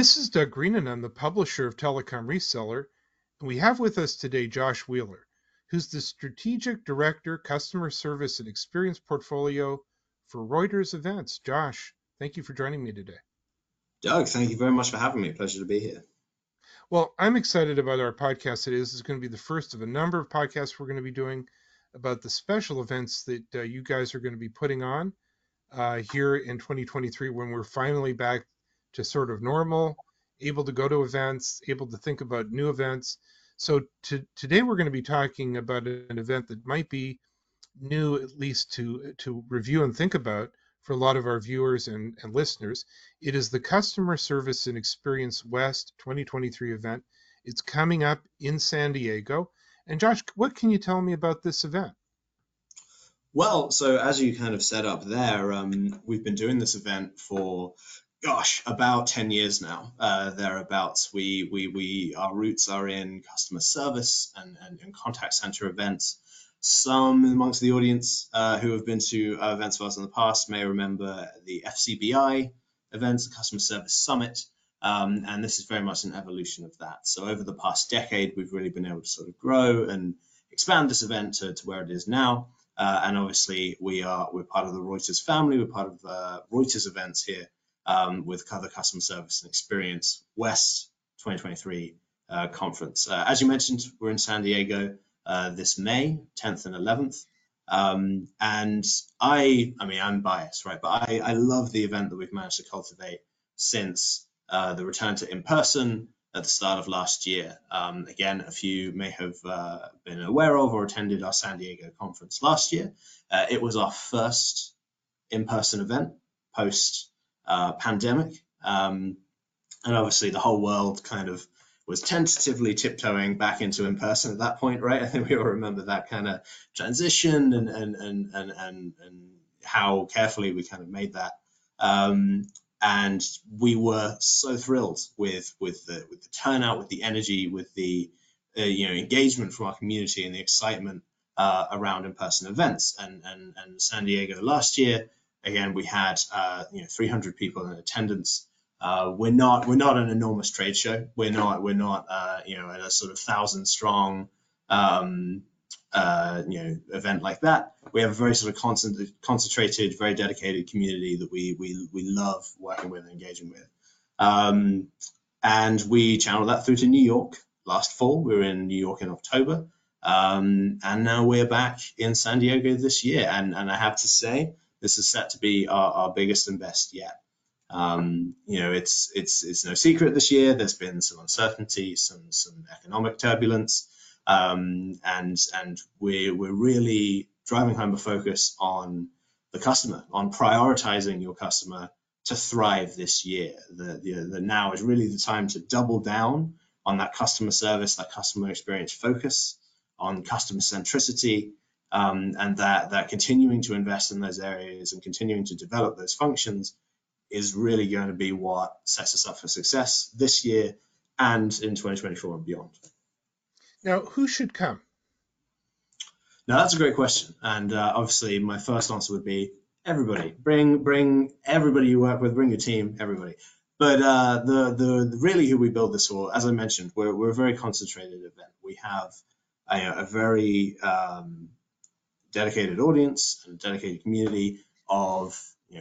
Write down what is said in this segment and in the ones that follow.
This is Doug Greenan. I'm the publisher of Telecom Reseller, and we have with us today Josh Wheeler, who's the Strategic Director, Customer Service and Experience Portfolio for Reuters Events. Josh, thank you for joining me today. Doug, thank you very much for having me. Pleasure to be here. Well, I'm excited about our podcast today. This is going to be the first of a number of podcasts we're going to be doing about the special events that you guys are going to be putting on here in 2023 when we're finally back to sort of normal, able to go to events, able to think about new events. So today we're going to be talking about an event that might be new, at least to review and think about for a lot of our viewers and listeners. It is the Customer Service and Experience West 2023 event. It's coming up in San Diego. And Josh, what can you tell me about this event? Well, so as you kind of set up there, we've been doing this event for about 10 years now, thereabouts. Our roots are in customer service and contact center events. Some amongst the audience who have been to events for us in the past may remember the FCBI events, the Customer Service Summit, and this is very much an evolution of that. So over the past decade, we've really been able to sort of grow and expand this event to where it is now. And obviously, we're part of the Reuters family. We're part of Reuters events here. With the Customer Service and Experience West 2023 conference. As you mentioned, we're in San Diego this May 10th and 11th. And I'm biased, right? But I love the event that we've managed to cultivate since the return to in-person at the start of last year. Again, a few may have been aware of or attended our San Diego conference last year. It was our first in-person event post pandemic, and obviously the whole world kind of was tentatively tiptoeing back into in-person at that point, right? I think we all remember that kind of transition and how carefully we kind of made that, and we were so thrilled with the turnout, with the energy, with the engagement from our community and the excitement around in-person events, and San Diego last year. Again, we had 300 people in attendance. We're not an enormous trade show. We're not a sort of 1,000 strong event like that. We have a very sort of concentrated, very dedicated community that we love working with and engaging with. And we channeled that through to New York last fall. We were in New York in October, and now we're back in San Diego this year. And I have to say, this is set to be our biggest and best yet. It's no secret this year. There's been some uncertainty, some economic turbulence, and we're really driving home a focus on the customer, on prioritizing your customer to thrive this year. The now is really the time to double down on that customer service, that customer experience focus, on customer centricity. And that continuing to invest in those areas and continuing to develop those functions is really going to be what sets us up for success this year and in 2024 and beyond. Now, who should come? Now, that's a great question. And obviously, my first answer would be everybody. Bring everybody you work with, bring your team, everybody. But the really who we build this for, as I mentioned, we're a very concentrated event. We have a very dedicated audience and a dedicated community of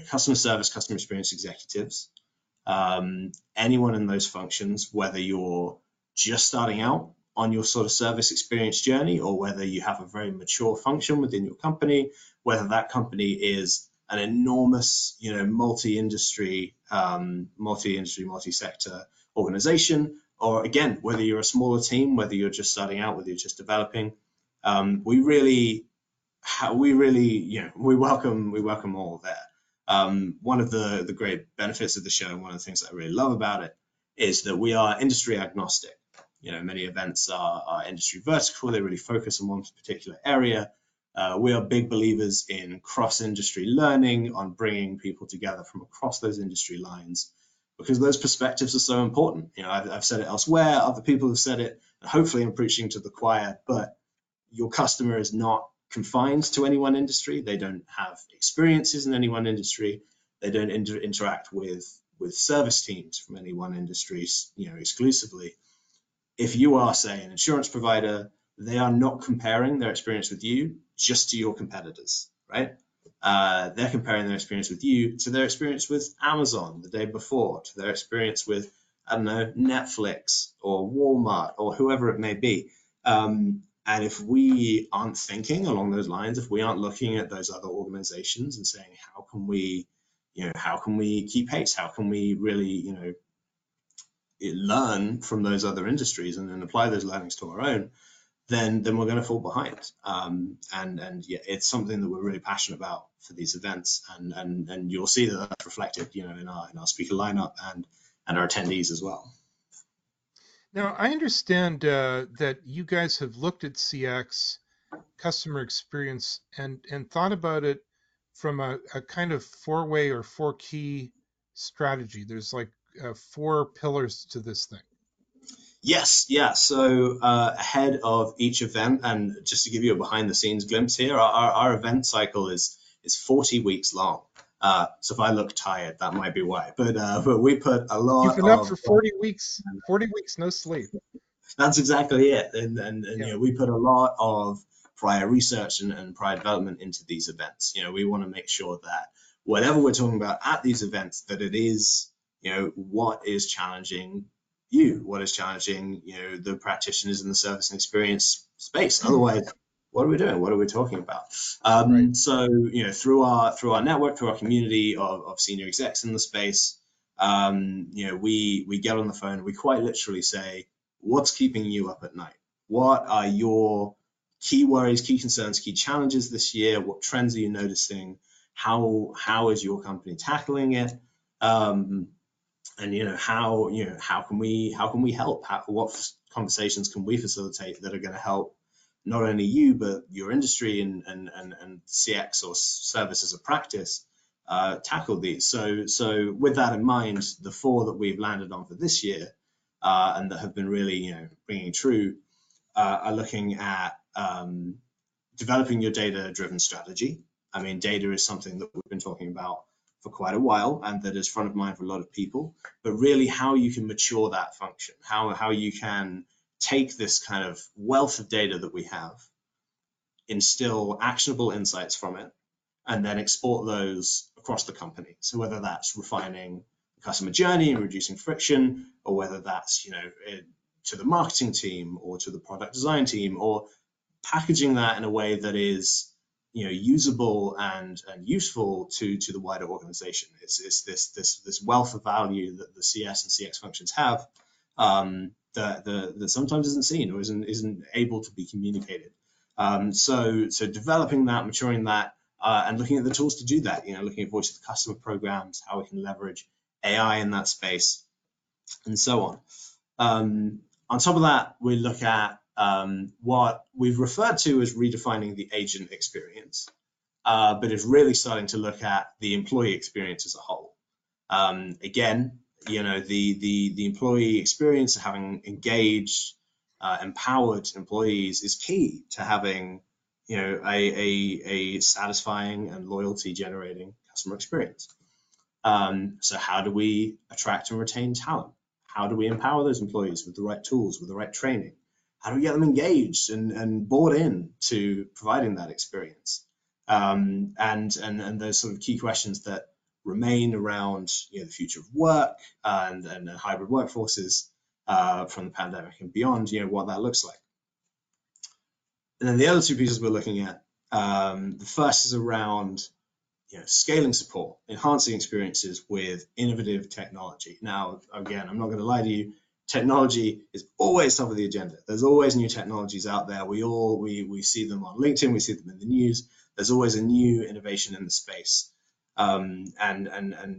customer service, customer experience executives, anyone in those functions, whether you're just starting out on your sort of service experience journey or whether you have a very mature function within your company, whether that company is an enormous, multi-industry, multi-sector organization, or again, whether you're a smaller team, whether you're just starting out, whether you're just developing, we welcome all there. One of the great benefits of the show, and one of the things that I really love about it, is that we are industry agnostic. Many events are industry vertical. They really focus on one particular area. We are big believers in cross-industry learning, on bringing people together from across those industry lines, because those perspectives are so important. I've said it elsewhere, other people have said it, and hopefully I'm preaching to the choir, but your customer is not confined to any one industry. They don't have experiences in any one industry. They don't interact with with service teams from any one industry, you know, exclusively. If you are, say, an insurance provider, they are not comparing their experience with you just to your competitors, right? They're comparing their experience with you to their experience with Amazon the day before, to their experience with, I don't know, Netflix or Walmart or whoever it may be. And if we aren't thinking along those lines, if we aren't looking at those other organizations and saying, how can we, you know, how can we keep pace? How can we really, you know, learn from those other industries and then apply those learnings to our own, then we're going to fall behind. And yeah, it's something that we're really passionate about for these events, and you'll see that that's reflected, you know, in our speaker lineup and our attendees as well. Now, I understand that you guys have looked at CX, customer experience, and thought about it from a kind of four-way or four-key strategy. There's like 4 pillars to this thing. Yes, yeah. So ahead of each event, and just to give you a behind-the-scenes glimpse here, our event cycle is 40 weeks long. So if I look tired, that might be why. But we put a lot. You've been up for 40 weeks. 40 weeks, no sleep. That's exactly it. And yeah. You know, we put a lot of prior research and prior development into these events. You know, we want to make sure that whatever we're talking about at these events, that it is, you know, what is challenging you, what is challenging, you know, the practitioners in the service and experience space. Otherwise, what are we doing? What are we talking about? Right. So, you know, through our network, through our community of senior execs in the space, you know, we get on the phone. We quite literally say, what's keeping you up at night? What are your key worries, key concerns, key challenges this year? What trends are you noticing? How is your company tackling it? And you know, how can we help? What conversations can we facilitate that are going to help not only you, but your industry and CX or service as a practice tackle these. So with that in mind, the 4 that we've landed on for this year and that have been really, you know, bringing true are looking at developing your data-driven strategy. I mean, data is something that we've been talking about for quite a while and that is front of mind for a lot of people, but really how you can mature that function, how you can take this kind of wealth of data that we have, instill actionable insights from it, and then export those across the company. So whether that's refining the customer journey and reducing friction, or whether that's, you know, to the marketing team or to the product design team, or packaging that in a way that is, you know, usable and useful to the wider organization. It's this wealth of value that the CS and CX functions have that sometimes isn't seen or isn't able to be communicated. So developing that, maturing that, and looking at the tools to do that, you know, looking at voice of the customer programs, how we can leverage AI in that space, and so on. On top of that, we look at what we've referred to as redefining the agent experience, but it's really starting to look at the employee experience as a whole. Again, you know, the employee experience, having engaged, empowered employees is key to having, you know, a satisfying and loyalty generating customer experience. So how do we attract and retain talent? How do we empower those employees with the right tools, with the right training? How do we get them engaged and bought in to providing that experience? And those sort of key questions that remain around, you know, the future of work and hybrid workforces from the pandemic and beyond, you know, what that looks like. And then the other 2 pieces we're looking at, the first is around, you know, scaling support, enhancing experiences with innovative technology. Now, again, I'm not going to lie to you, technology is always top of the agenda. There's always new technologies out there. We see them on LinkedIn, we see them in the news. There's always a new innovation in the space. And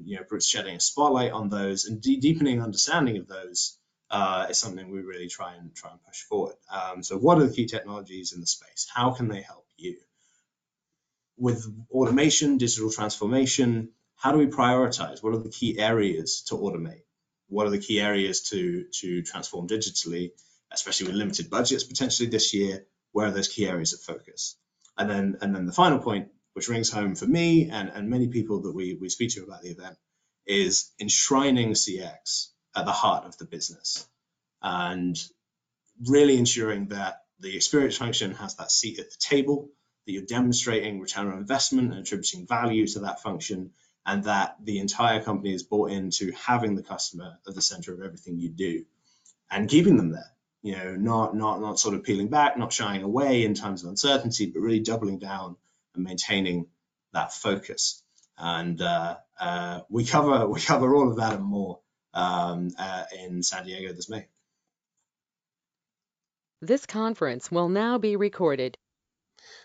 you know, shedding a spotlight on those and deepening understanding of those is something we really try and push forward. So what are the key technologies in the space? How can they help you? With automation, digital transformation, how do we prioritize? What are the key areas to automate? What are the key areas to transform digitally, especially with limited budgets potentially this year? Where are those key areas of focus? And then the final point, which rings home for me and many people that we speak to about the event, is enshrining CX at the heart of the business and really ensuring that the experience function has that seat at the table, that you're demonstrating return on investment and attributing value to that function, and that the entire company is bought into having the customer at the center of everything you do and keeping them there, you know, not sort of peeling back, not shying away in times of uncertainty, but really doubling down and maintaining that focus. And we cover all of that and more in San Diego this May. This conference will now be recorded.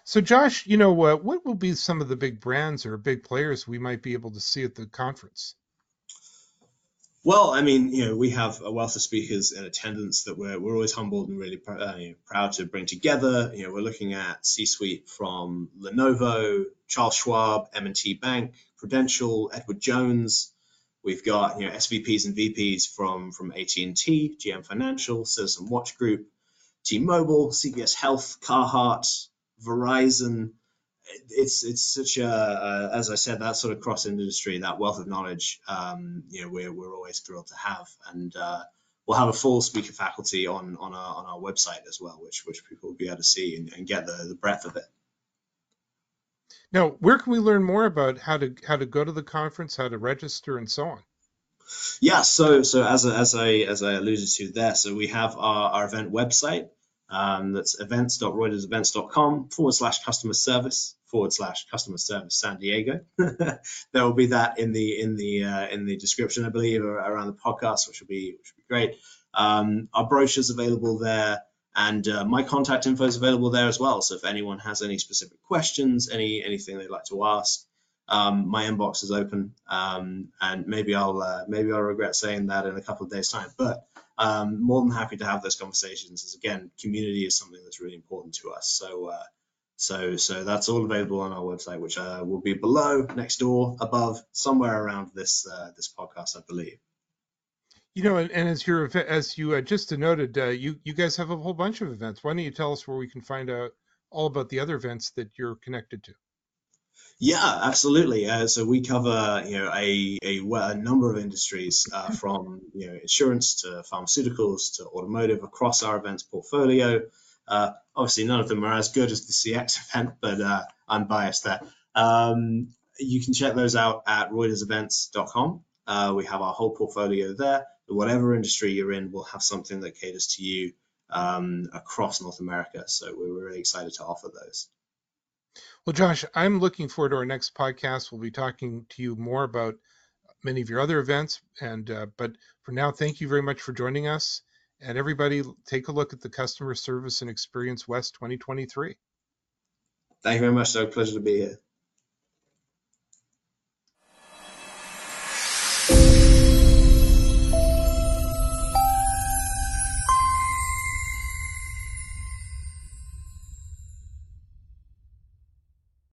So Josh, you know, what will be some of the big brands or big players we might be able to see at the conference? Well, I mean, you know, we have a wealth of speakers in attendance that we're always humbled and really proud to bring together. You know, we're looking at C-suite from Lenovo, Charles Schwab, M&T Bank, Prudential, Edward Jones. We've got, you know, SVPs and VPs from AT&T, GM Financial, Citizen Watch Group, T-Mobile, CBS Health, Carhartt, Verizon. It's such a, as I said, that sort of cross industry, that wealth of knowledge, you know, we're always thrilled to have, and we'll have a full speaker faculty on our website as well, which people will be able to see and get the breadth of it. Now, where can we learn more about how to go to the conference, how to register, and so on? Yeah, so as I alluded to there, so we have our event website. That's events.reutersevents.com/customer-service/customer-service-San-Diego. There will be that in the description, I believe, or around the podcast, which will be great. Our brochure's available there, and my contact info is available there as well. So if anyone has any specific questions, anything they'd like to ask, my inbox is open, and maybe I'll regret saying that in a couple of days' time, but. More than happy to have those conversations, as again, community is something that's really important to us. So, so that's all available on our website, which will be below, next door, above, somewhere around this this podcast, I believe. You know, and as you just denoted, you guys have a whole bunch of events. Why don't you tell us where we can find out all about the other events that you're connected to? Yeah, absolutely. So we cover, you know, a number of industries, from, you know, insurance to pharmaceuticals to automotive across our events portfolio. Obviously, none of them are as good as the CX event, but I'm biased there. You can check those out at reutersevents.com. We have our whole portfolio there. Whatever industry you're in, we'll have something that caters to you across North America. So we're really excited to offer those. Well, Josh, I'm looking forward to our next podcast. We'll be talking to you more about many of your other events. And but for now, thank you very much for joining us. And everybody, take a look at the Customer Service and Experience West 2023. Thank you very much, Doug. Pleasure to be here.